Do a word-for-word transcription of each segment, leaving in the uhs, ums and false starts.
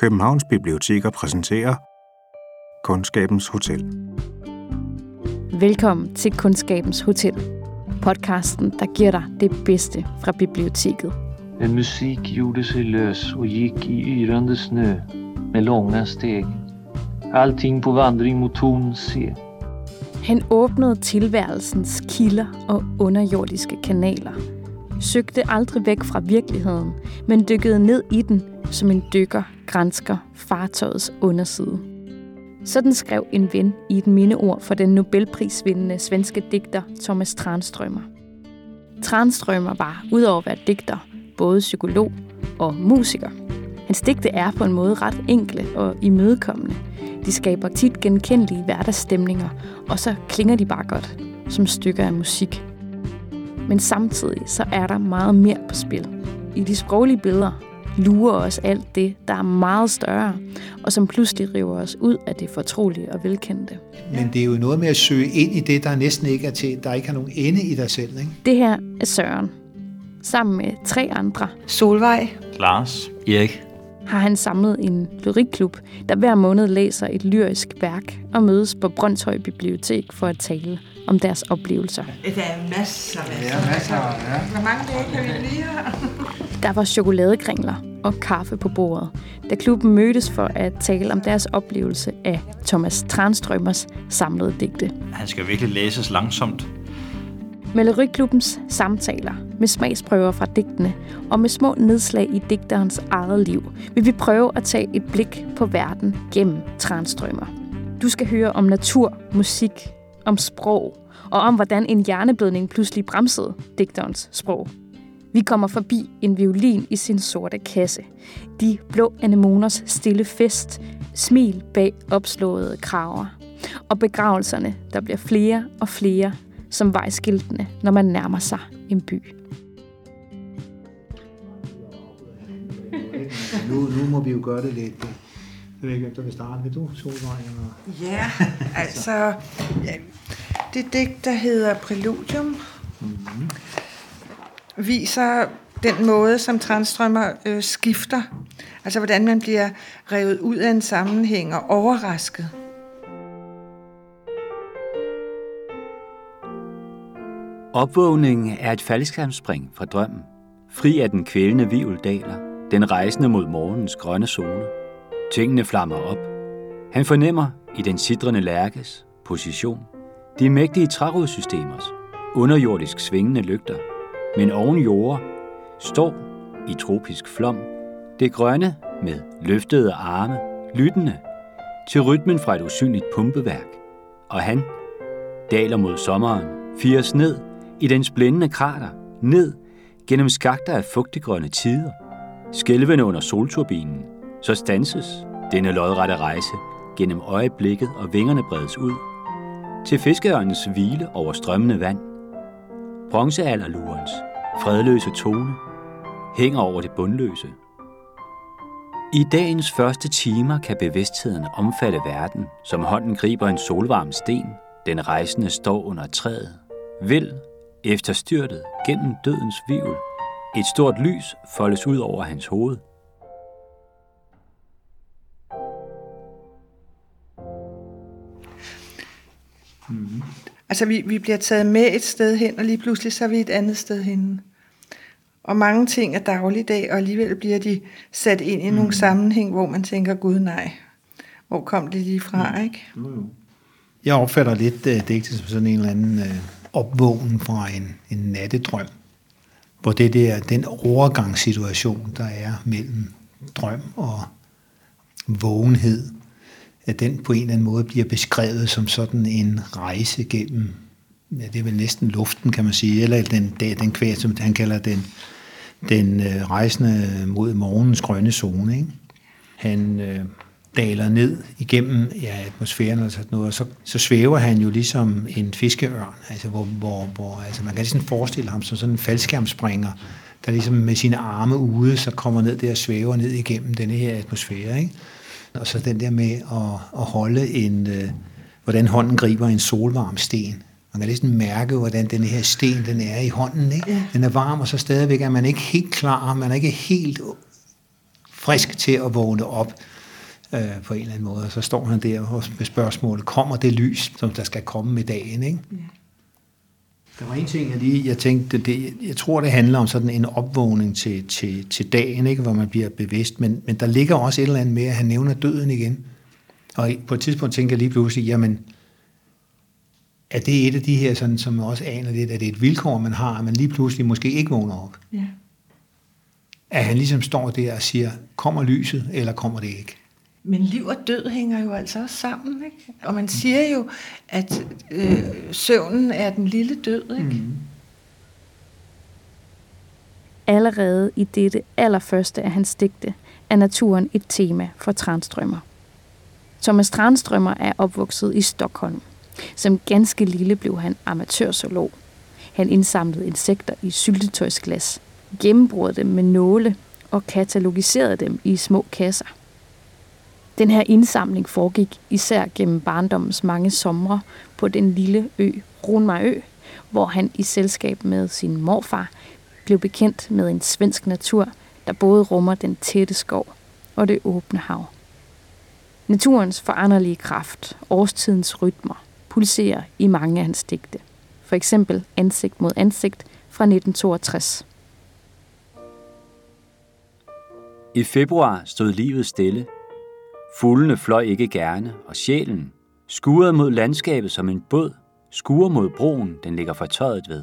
Københavns Biblioteker præsenterer Kundskabens Hotel. Velkommen til Kundskabens Hotel, podcasten, der giver dig det bedste fra biblioteket. En musik gjorde sig løs og gik i yrende snø med lange steg. Alting på vandring mod torn se. Han åbnede tilværelsens kilder og underjordiske kanaler, søgte aldrig væk fra virkeligheden, men dykkede ned i den, som en dykker gransker fartøjets underside. Sådan skrev en ven i et mindeord for den Nobelprisvindende svenske digter Thomas Tranströmer. Tranströmer var, udover at være digter, både psykolog og musiker. Hans digte er på en måde ret enkle og imødekommende. De skaber tit genkendelige hverdagsstemninger, og så klinger de bare godt, som stykker af musik. Men samtidig så er der meget mere på spil. I de sproglige billeder lurer os alt det, der er meget større, og som pludselig river os ud af det fortrolige og velkendte. Men det er jo noget med at søge ind i det, der næsten ikke er til, der ikke har nogen ende i dig selv, ikke? Det her er Søren. Sammen med tre andre, Solvej, Lars, Erik, har han samlet en lyrikklub, der hver måned læser et lyrisk værk og mødes på Brønshøj Bibliotek for at tale om deres oplevelser. Der er masser af ja, masser. Ja. Hvor mange dage kan vi blive her? Der var chokoladekringler og kaffe på bordet, da klubben mødtes for at tale om deres oplevelse af Thomas Tranströmers samlede digte. Han skal virkelig læses langsomt. Med Lyrikklubbens samtaler, med smagsprøver fra digtene og med små nedslag i digterens eget liv, vil vi prøve at tage et blik på verden gennem Tranströmer. Du skal høre om natur, musik, om sprog og om, hvordan en hjerneblødning pludselig bremsede digterens sprog. Vi kommer forbi en violin i sin sorte kasse, de blå anemoners stille fest, smil bag opslåede kraver og begravelserne, der bliver flere og flere som vejskiltene, når man nærmer sig en by. Nu, nu må vi jo gøre det lidt. Jeg ved ikke, hvem der vil starte. Vil du, Solvej? Ja, altså... Ja, det digt, der hedder Præludium, mm-hmm. viser den måde, som Tranströmer øh, skifter. Altså, hvordan man bliver revet ud af en sammenhæng og overrasket. Opvågningen er et faldskærmsspring fra drømmen, fri af den kvælende viveldaler, den rejsende mod morgens grønne zone. Tingene flammer op. Han fornemmer i den sidrende lærkes position de mægtige trærudssystemers underjordisk svingende lygter, men oven jorder står i tropisk flom det grønne med løftede arme, lyttende til rytmen fra et usynligt pumpeværk, og han daler mod sommeren, fires ned i dens blændende krater, ned gennem skakter af fugtiggrønne tider, skælvende under solturbinen, så standses denne lodrette rejse gennem øjeblikket og vingerne bredes ud, til fiskeørnens hvile over strømmende vand. Bronzealderlurens fredløse tone hænger over det bundløse. I dagens første timer kan bevidstheden omfatte verden, som hånden griber en solvarm sten, den rejsende står under træet, vil efterstyrtet gennem dødens hvirvel, et stort lys foldes ud over hans hoved. Mm. Altså, vi, vi bliver taget med et sted hen, og lige pludselig så er vi et andet sted henne. Og mange ting er dagligdag, og alligevel bliver de sat ind i mm. nogle sammenhæng, hvor man tænker, gud nej, hvor kom det lige fra, mm. ikke? Mm. Jeg opfatter lidt uh, digtet som sådan en eller anden... Uh opvågen fra en, en nattedrøm, hvor det der, den overgangssituation, der er mellem drøm og vågenhed, at den på en eller anden måde bliver beskrevet som sådan en rejse gennem, ja, det er vel næsten luften, kan man sige, eller den, den kvæl, som han kalder den, den øh, rejsende mod morgens grønne zone, ikke? Han øh, daler ned igennem ja, atmosfæren eller sådan noget, og så, så svæver han jo ligesom en fiskeørn, altså hvor, hvor, hvor altså man kan ligesom forestille ham som sådan en faldskærmspringer, der ligesom med sine arme ude, så kommer ned der og svæver ned igennem denne her atmosfære, ikke? Og så den der med at, at holde en, øh, hvordan hånden griber en solvarm sten. Man kan ligesom mærke, hvordan den her sten, den er i hånden, ikke? Den er varm, og så stadigvæk er man ikke helt klar, man er ikke helt frisk til at vågne op øh, på en eller anden måde. Og så står han der med spørgsmålet, kommer det lys, som der skal komme med dagen, ikke? Ja. Der var en ting, jeg lige jeg tænkte, det, jeg tror, det handler om sådan en opvågning til, til, til dagen, ikke, hvor man bliver bevidst, men, men der ligger også et eller andet med, at han nævner døden igen. Og på et tidspunkt tænker jeg lige pludselig, jamen, er det et af de her, sådan, som også aner lidt, at det er et vilkår, man har, at man lige pludselig måske ikke vågner op? Ja. At han ligesom står der og siger, kommer lyset, eller kommer det ikke? Men liv og død hænger jo altså også sammen, ikke? Og man siger jo, at øh, søvnen er den lille død, ikke? Mm-hmm. Allerede i dette allerførste af hans digte er naturen et tema for Tranströmer. Thomas Tranströmer er opvokset i Stockholm. Som ganske lille blev han amatørzoolog. Han indsamlede insekter i syltetøjsglas, gennembrugte dem med nåle og katalogiserede dem i små kasser. Den her indsamling foregik især gennem barndommens mange somre på den lille ø Ronmarø, hvor han i selskab med sin morfar blev bekendt med en svensk natur, der både rummer den tætte skov og det åbne hav. Naturens foranderlige kraft, årstidens rytmer, pulserer i mange af hans digte. For eksempel Ansigt mod ansigt fra nitten toogtres. I februar stod livet stille. Fuglene fløj ikke gerne, og sjælen skurede mod landskabet som en båd, skurer mod broen, den ligger fortøjet ved.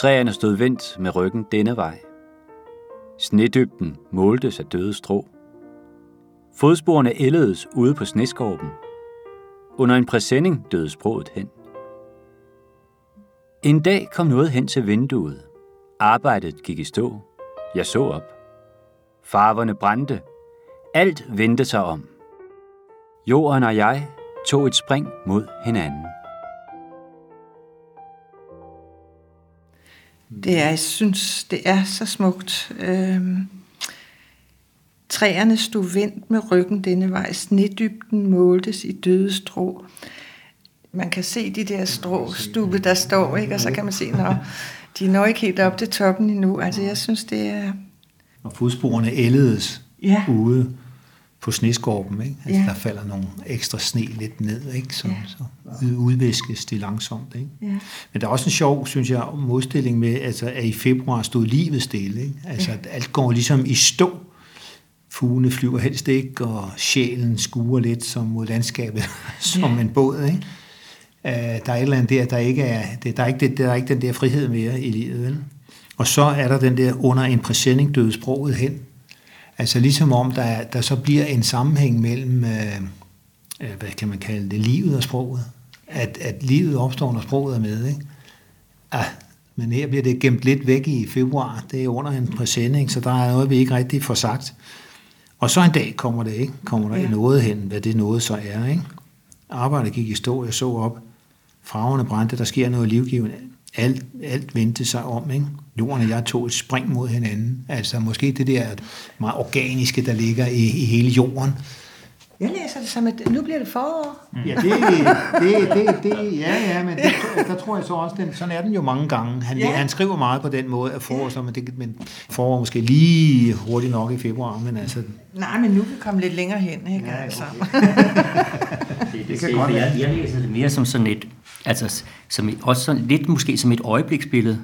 Træerne stod vendt med ryggen denne vej. Snedybden måltes af døde strå. Fodsporene ældedes ude på sneskorpen. Under en præsending døde sproget hen. En dag kom noget hen til vinduet. Arbejdet gik i stå. Jeg så op. Farverne brændte. Alt vendte sig om. Jorden og jeg tog et spring mod hinanden. Det er, jeg synes, det er så smukt. Øhm, træerne stod vendt med ryggen denne vej. Snedybden måltes i døde strå. Man kan se de der stråstube, der står, ikke? Og så kan man se, at de når ikke helt op til toppen endnu. Altså, jeg synes, det er... Og fodsporene ældedes, ja, ude på sneskorpen, ikke? Altså, ja, der falder nogle ekstra sne lidt ned, ikke? Så, ja, så udviskes det langsomt, ikke? Ja. Men der er også en sjov, synes jeg, modstilling med, altså, at i februar stod livet stille, ikke? Altså, ja, alt går ligesom i stå. Fuglene flyver helst ikke, og sjælen skuer lidt som mod landskabet, som, ja, en båd, ikke? Uh, der er et eller andet der, der ikke er, der er ikke, det, der er ikke den der frihed mere i livet, vel? Og så er der den der under en præsending døde sproget hen. Altså ligesom om, der, der så bliver en sammenhæng mellem, øh, hvad kan man kalde det, livet og sproget. At, at livet opstår, når sproget er med, ikke? Ah, men her bliver det gemt lidt væk i februar. Det er under en præsending, så der er noget, vi ikke rigtig får sagt. Og så en dag kommer det, ikke? Kommer der, ja, noget hen, hvad det noget så er, ikke? Arbejdet gik i stå, jeg så op. Farverne brændte, der sker noget livgivende. Alt, alt vendte sig om, ikke? Jorden og jeg tog et spring mod hinanden. Altså måske det der meget organiske, der ligger i, i hele jorden. Jeg læser det som, at nu bliver det forår. Mm. Ja, det, det, det, det, ja, ja, men det, der tror jeg så også, den, sådan er den jo mange gange. Han, ja, han skriver meget på den måde, at forår, så, men, det, men forår måske lige hurtigt nok i februar. Men altså... Nej, men nu kan vi komme lidt længere hen, ikke? Ja, altså. Okay. det, det, det kan godt være. Jeg, jeg læser det mere som sådan et, altså som, også sådan, lidt måske som et øjebliksbillede.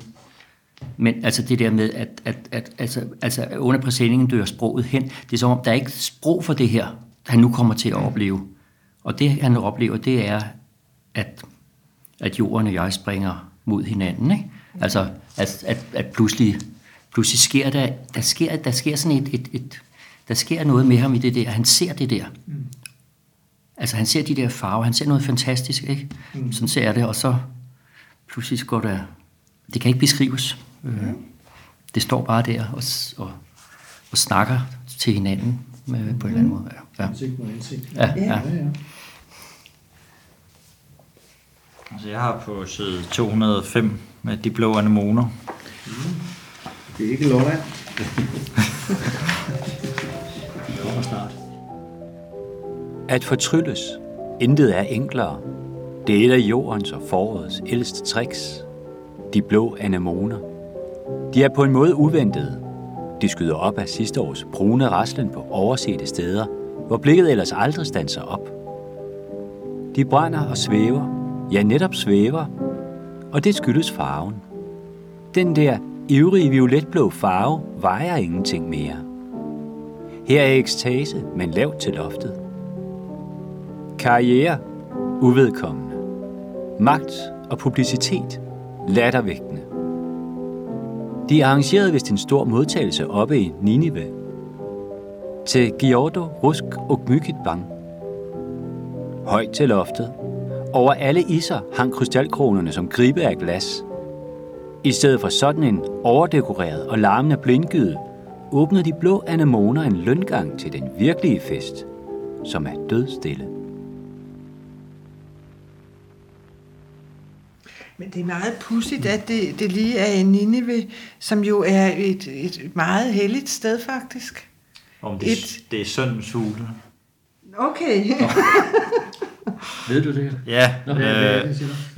Men altså det der med, at, at, at altså, altså under præsendingen dør sproget hen, det er som om, der er ikke sprog for det her, han nu kommer til at opleve. Og det, han oplever, det er, at, at jorden og jeg springer mod hinanden, ikke? Altså, at, at, at pludselig, pludselig sker der, der sker, der sker sådan et, et, et, der sker noget med ham i det der, han ser det der. Mm. Altså, han ser de der farver, han ser noget fantastisk, ikke? Mm. Sådan ser jeg det, og så pludselig går der, det kan ikke beskrives. Mm. Det står bare der og, og, og snakker til hinanden med, mm, på en eller anden måde. Ja. Ansigt mod ansigt. Ja, ja, ja, ja. Altså, jeg har på side to hundrede og fem med de blå anemoner. Mm. Det er ikke lov af. Det kommer snart. At fortrylles. Intet er enklere. Det er et af jordens og forårets ældste tricks. De blå anemoner. De er på en måde uventede, De skyder op af sidste års brune raslen på oversete steder, hvor blikket ellers aldrig standser op. De brænder og svæver, ja netop svæver, og det skyldes farven. Den der ivrige violetblå farve vejer ingenting mere. Her er ekstase, men lavt til loftet. Karriere, uvedkommende. Magt og publicitet, lattervægtende. De arrangerede vist en stor modtagelse oppe i Nineve. Til Giotto, Rusk og Mykitbang. Højt til loftet. Over alle isser hang krystalkronerne som gribe af glas. I stedet for sådan en overdekoreret og larmende blindgyde, åbnede de blå anemoner en løngang til den virkelige fest, som er dødstille. Men det er meget pudsigt, at det, det lige er Nineve, som jo er et, et meget helligt sted, faktisk. Om det, et... det er søndens hule. Okay. Ved du det? Ja, Nå, øh, det, er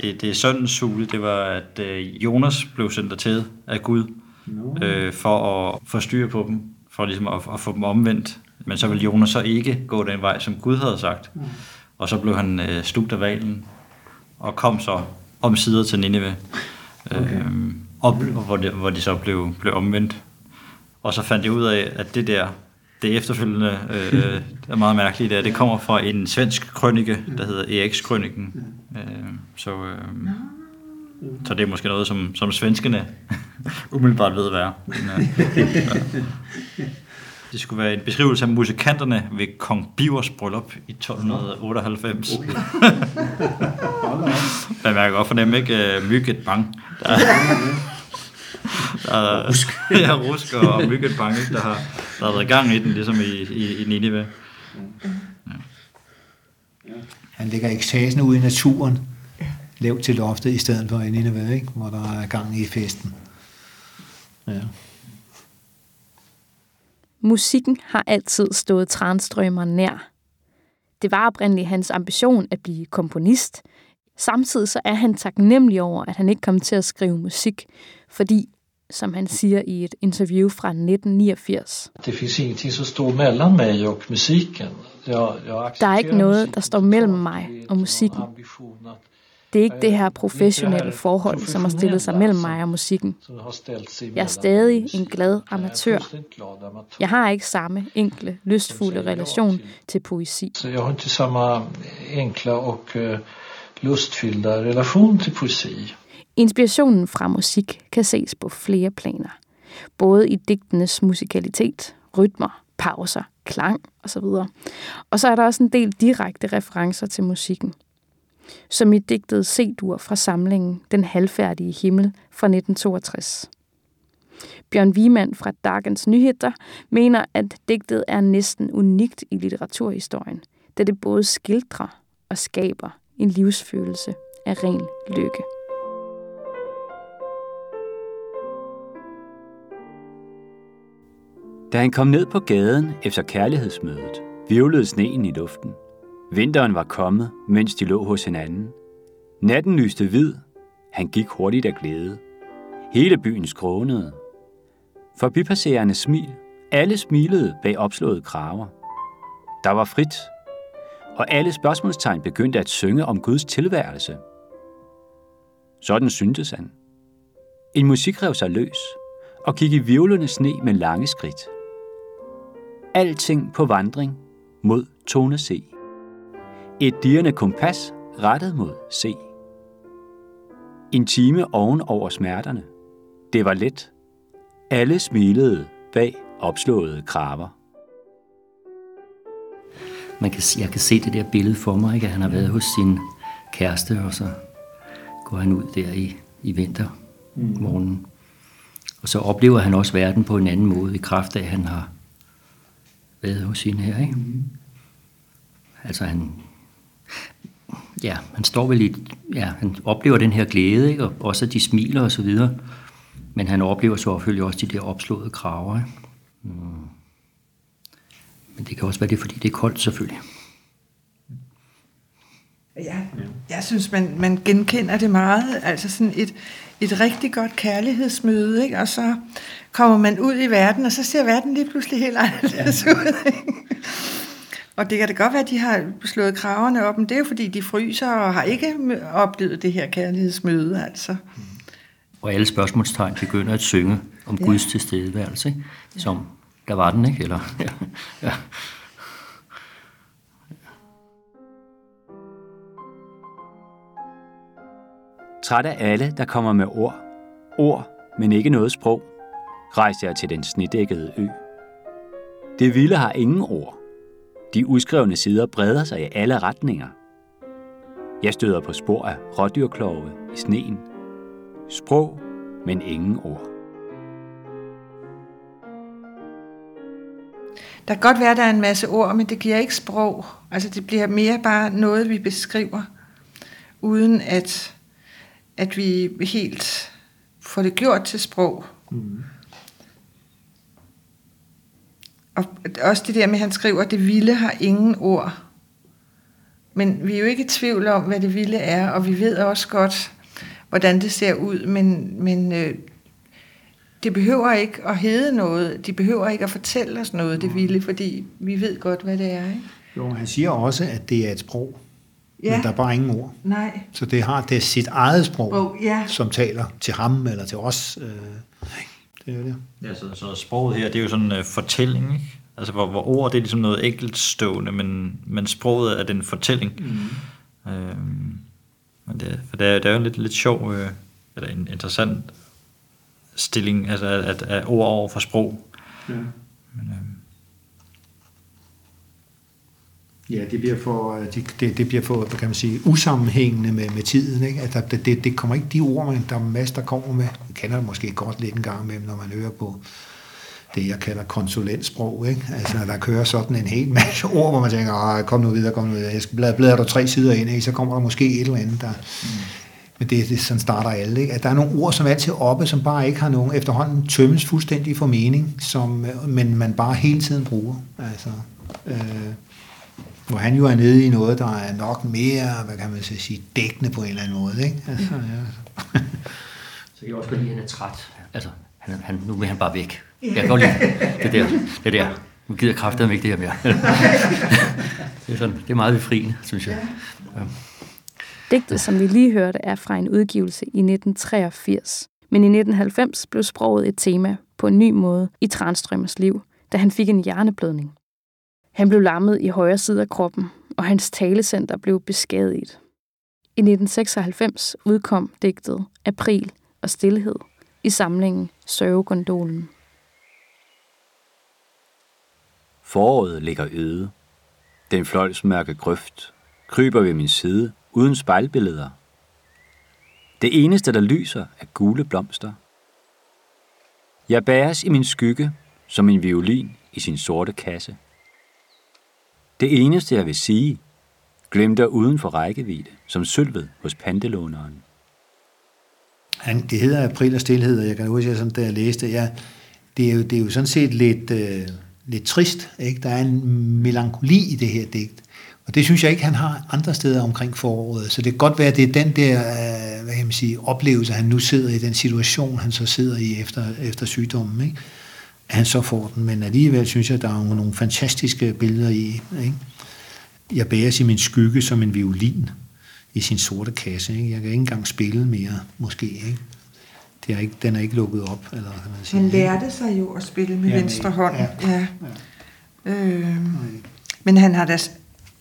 det er søndens hule. Det var, at øh, Jonas blev sendt til af Gud no. øh, for at forstyrre på dem, for ligesom at, at få dem omvendt. Men så ville Jonas så ikke gå den vej, som Gud havde sagt. Mm. Og så blev han øh, slugt af hvalen og kom så om sider til Nineve, okay. øhm, op, hvor, de, hvor de så blev, blev omvendt. Og så fandt jeg ud af, at det der, det efterfølgende, øh, er meget mærkeligt, at det kommer fra en svensk krønike, der hedder E X-Krøniken. Øh, så, øh, så det er måske noget, som, som svenskerne umiddelbart ved, hvad er. Men, øh, det skulle være en beskrivelse af musikanterne ved Kong Bivers bryllup i tolv otteoghalvfems. Okay. Man mærker godt fornemme, ikke? Mygget bang. Der er, der er rusk. Ja, rusk og mygget bang, ikke? Der har, der har været gang i den, ligesom i, i, i Nineve. Ja. Han lægger ekstasen ud i naturen, lavt til loftet, i stedet for i Nineve, ikke? Hvor der er gang i festen. Ja. Musikken har altid stået Tranströmer nær. Det var oprindeligt hans ambition at blive komponist. Samtidig så er han taknemmelig over, at han ikke kom til at skrive musik, fordi, som han siger i et interview fra nitten niogfirs. Det findes ingenting, som står mellem mig og musikken. Jeg, jeg der er ikke noget, der står mellem mig og musikken. Det er ikke det her professionelle forhold, som har stillet sig mellem mig og musikken. Jeg er stadig en glad amatør. Jeg har ikke samme enkle, lystfulde relation til poesi. Jeg har ikke samme enkle og lystfyldte relation til poesi. Inspirationen fra musik kan ses på flere planer. Både i digtenes musikalitet, rytmer, pauser, klang osv. Og så er der også en del direkte referencer til musikken. Som i digtet C-dur fra samlingen Den halvfærdige himmel fra nitten toogtres. Bjørn Wiemann fra Dagens Nyheder mener, at digtet er næsten unikt i litteraturhistorien, da det både skildrer og skaber en livsfølelse af ren lykke. Da han kom ned på gaden efter kærlighedsmødet, hvirvlede sneen i luften. Vinteren var kommet, mens de lå hos hinanden. Natten lyste hvid. Han gik hurtigt af glæde. Hele byen skrånede. Forbipasserende smil. Alle smilede bag opslåede kraver. Der var frit. Og alle spørgsmålstegn begyndte at synge om Guds tilværelse. Sådan syntes han. En musik rev sig løs og gik i hvirvlende sne med lange skridt. Alting på vandring mod tone C. Et dirrende kompas rettet mod C. En time oven over smerterne. Det var let. Alle smilede bag opslåede kraver. Man kan, jeg kan se det der billede for mig, ikke? At han har været hos sin kæreste, og så går han ud der i, i vintermorgenen. Mm. Og så oplever han også verden på en anden måde, i kraft af, at han har været hos sin her, ikke? Mm. Altså han... Ja, han står vel i, ja, han oplever den her glæde, ikke? Og også at de smiler og så videre. Men han oplever så selvfølgelig også de der opslåede kraver. Mm. Men det kan også være det, fordi det er koldt selvfølgelig. Ja, jeg synes man man genkender det meget. Altså sådan et et rigtig godt kærlighedsmøde, ikke? Og så kommer man ud i verden, og så ser verden lige pludselig helt anderledes ja. ud. Ikke? Og det kan da godt være, at de har slået kraverne op, men det er jo fordi, de fryser og har ikke oplevet det her kærlighedsmøde, altså. Og alle spørgsmålstegn begynder at synge om ja. Guds tilstedeværelse, ikke? Som, der var den, ikke? Eller, ja. Ja. Træt af alle, der kommer med ord. Ord, men ikke noget sprog. Rejste jeg til den snedækkede ø. Det vilde har ingen ord. De uskrevne sider breder sig i alle retninger. Jeg støder på spor af rådyrklove i sneen. Sprog, men ingen ord. Der kan godt være, der er en masse ord, men det giver ikke sprog. Altså det bliver mere bare noget, vi beskriver, uden at... at vi helt får det gjort til sprog. Mm. Og også det der med, at han skriver, at det vilde har ingen ord. Men vi er jo ikke i tvivl om, hvad det vilde er, og vi ved også godt, hvordan det ser ud, men, men øh, det behøver ikke at hedde noget, de behøver ikke at fortælle os noget, det mm. vilde, fordi vi ved godt, hvad det er. Ikke? Jo, han siger også, at det er et sprog. Ja. Men der er bare ingen ord. Nej. Så det har det sit eget sprog, oh, yeah. som taler til ham eller til os. Øh, det er det. Ja, så, så sproget her, det er jo sådan en uh, fortælling, ikke? Altså hvor, hvor ord det er ligesom noget enkeltstående, men, men sproget er den fortælling. Mm. Øhm, men det, for det, er, det er jo en lidt, lidt sjov, øh, eller en interessant stilling, altså at, at, at ord over for sprog. Ja. Men, øh, Ja, det bliver for, det, det bliver for, kan man sige, usammenhængende med, med tiden, ikke? At der, det, det kommer ikke de ord, men der er masser, der kommer med. Man kender det måske godt lidt en gang imellem, når man hører på det, jeg kalder konsulentsprog, ikke? Altså, der kører sådan en hel masse ord, hvor man tænker, kom nu videre, kom nu videre, jeg skal bladre, bladre der tre sider ind, ikke? Så kommer der måske et eller andet, der... Mm. Men det, det sådan starter alle, ikke? At der er nogle ord, som altid oppe, som bare ikke har nogen efterhånden tømmes fuldstændig for mening, som, men man bare hele tiden bruger, altså... Øh, hvor han jo er nede i noget, der er nok mere, hvad kan man så sige, dækkende på en eller anden måde, ikke? Altså, ja. Så kan jeg også godt lide, at han er træt. Altså, han, han, nu vil han bare væk. Jeg kan godt lide det der. Det der. Nu gider kraftedeme ikke det her mere. Det er, sådan, det er meget befriende, synes jeg. Ja. Digtet, som vi lige hørte, er fra en udgivelse i nitten treogfirs. Men i nitten halvfems blev sproget et tema på en ny måde i Tranströmers liv, da han fik en hjerneblødning. Han blev lammet i højre side af kroppen, og hans talecenter blev beskadiget. I nitten seksoghalvfems udkom digtet April og Stilhed i samlingen Sørgegondolen. Foråret ligger øde. Den fløjsmørke grøft kryber ved min side uden spejlbilleder. Det eneste, der lyser, er gule blomster. Jeg bæres i min skygge, som en violin i sin sorte kasse. Det eneste, jeg vil sige, glemte uden for rækkevidde, som sølvet hos pantelåneren. Han, det hedder April og Stilhed, og jeg kan huske, som da jeg læste, ja, det, er jo, det er jo sådan set lidt, øh, lidt trist, ikke? Der er en melankoli i det her digt, og det synes jeg ikke, han har andre steder omkring foråret, så det kan godt være, at det er den der øh, hvad kan man sige, oplevelse, han nu sidder i, den situation, han så sidder i efter, efter sygdommen, ikke? Han så får den, men alligevel synes jeg, der er nogle fantastiske billeder i, ikke? Jeg bæres i min skygge som en violin i sin sorte kasse, ikke? Jeg kan ikke engang spille mere, måske, ikke? Det er ikke, den er ikke lukket op, eller hvad kan man sige. Han lærte sig jo at spille med ja, venstre hånd, ja. ja. ja. Øh, men han har da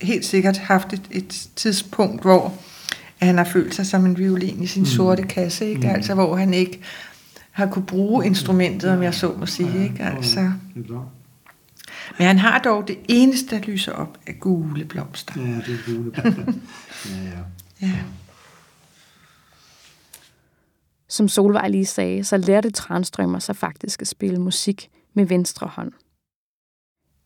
helt sikkert haft et, et tidspunkt, hvor han har følt sig som en violin i sin mm. sorte kasse, ikke? Mm. Altså, hvor han ikke har kunne bruge instrumentet, om jeg så må sige, ja, ikke? Altså. Men han har dog det eneste, der lyser op, er gule blomster. Ja, det er gule blomster. ja, ja. ja. Som Solvej lige sagde, så lærte Tranströmer sig faktisk at spille musik med venstre hånd.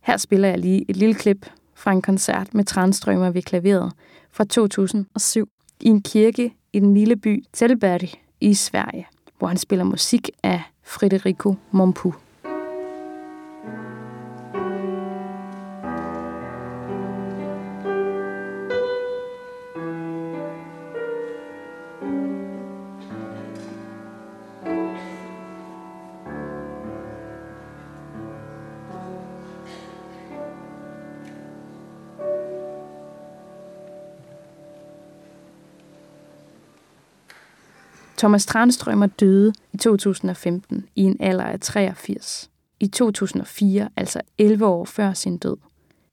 Her spiller jeg lige et lille klip fra en koncert med Tranströmer ved klaveret fra to tusind og syv i en kirke i den lille by Tellberg i Sverige, hvor han spiller musik af Federico Mompou. Thomas Tranströmer døde i to tusind og femten i en alder af treogfirs. I to tusind og fire, altså elleve år før sin død,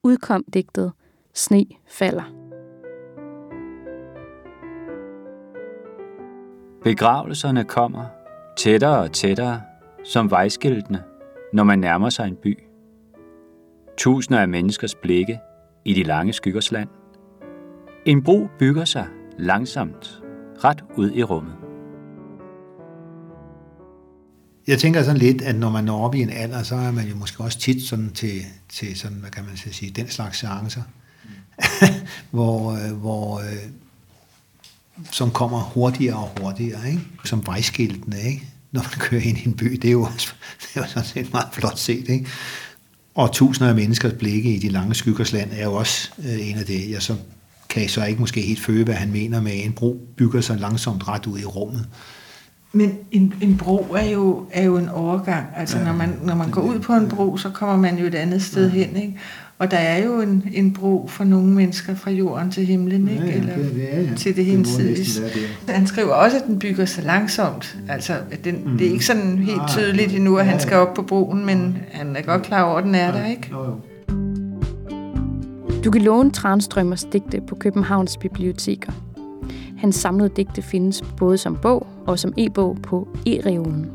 udkom digtet Sne falder. Begravelserne kommer tættere og tættere som vejskiltene, når man nærmer sig en by. Tusinder af menneskers blikke i de lange skyggers land. En bro bygger sig langsomt ret ud i rummet. Jeg tænker sådan lidt, at når man når op i en alder, så er man jo måske også tit sådan til, til sådan, hvad kan man sige, den slags seancer, mm. hvor, hvor, som kommer hurtigere og hurtigere, ikke? Som vejskiltene, ikke? Når man kører ind i en by. Det er jo, også, det er jo sådan set meget flot set, ikke? Og tusinder af menneskers blikke i de lange skyggers land er jo også øh, en af det. Jeg så, kan jeg så ikke måske helt føle, hvad han mener med, at en bro bygger sig langsomt ret ud i rummet. Men en, en bro er jo, er jo en overgang. Altså ja, når, man, når man går ud på en bro, så kommer man jo et andet sted ja. hen, ikke? Og der er jo en, en bro for nogle mennesker fra jorden til himlen, ikke? Ja, ja, eller det, det er, ja. til det hinsides. Han skriver også, at den bygger sig langsomt. Altså, at den, mm. det er ikke sådan helt tydeligt endnu, at han skal op på broen, men han er godt klar over, at den er der, ikke? Du kan låne Tranströmers digte på Københavns Biblioteker. Hans samlede digte findes både som bog og som e-bog på e-Reolen.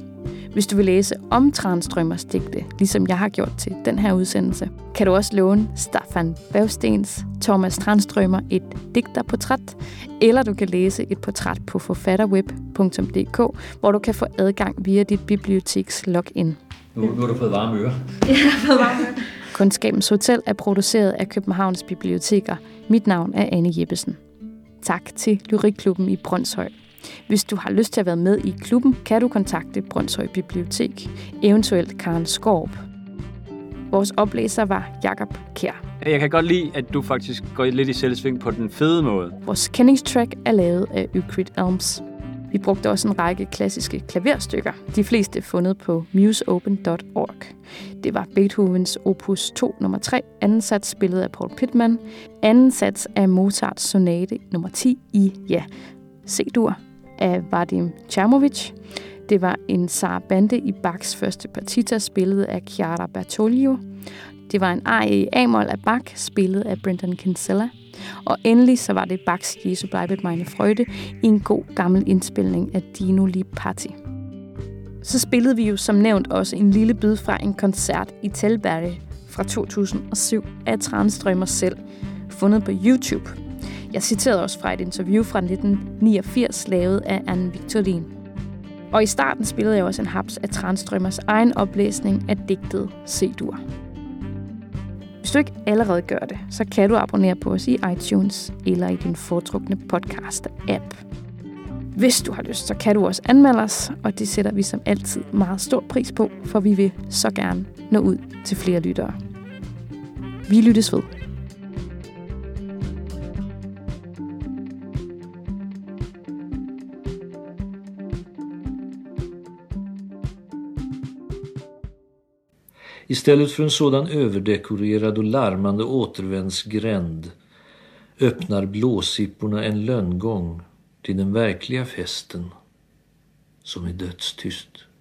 Hvis du vil læse om Tranströmers digte, ligesom jeg har gjort til den her udsendelse, kan du også låne Staffan Bergstens Thomas Tranströmer et digterportræt, eller du kan læse et portræt på forfatterweb punktum d k, hvor du kan få adgang via dit biblioteks login. Nu, nu har du fået varme ører. Ja, jeg har fået varme ører. Kundskabens Hotel er produceret af Københavns Biblioteker. Mit navn er Anne Jeppesen. Tak til Lyrikklubben i Brønshøj. Hvis du har lyst til at være med i klubben, kan du kontakte Brønshøj Bibliotek, eventuelt Karen Skorp. Vores oplæser var Jakob Kjær. Jeg kan godt lide, at du faktisk går lidt i selvsving på den fede måde. Vores kendingstrack er lavet af Ykrid Elms. Vi brugte også en række klassiske klaverstykker, de fleste fundet på museopen punktum org. Det var Beethovens opus to nummer tre, anden sats spillet af Paul Pittman, anden sats af Mozarts sonate nummer ti i, ja, C-dur af Vadim Chermovitch. Det var en sarabande i Bachs første partita spillet af Chiara Bertoglio. Det var en arie i A-mol af Bach spillet af Brendan Kinsella. Og endelig så var det Bachs Jesu bleibet meine Freude i en god gammel indspilning af Dinu Lipatti. Så spillede vi jo som nævnt også en lille bid fra en koncert i Tellberg fra to tusind og syv af Tranströmer selv, fundet på YouTube. Jeg citerede også fra et interview fra nitten niogfirs lavet af Anne Victorin. Og i starten spillede jeg også en haps af Tranströmers egen oplæsning af digtet C-dur. Hvis du ikke allerede gør det, så kan du abonnere på os i iTunes eller i din foretrukne podcast-app. Hvis du har lyst, så kan du også anmelde os, og det sætter vi som altid meget stor pris på, for vi vil så gerne nå ud til flere lyttere. Vi lyttes ved. Istället för en sådan överdekorerad och larmande återvändsgränd öppnar blåsipporna en lönngång till den verkliga festen som är dödstyst.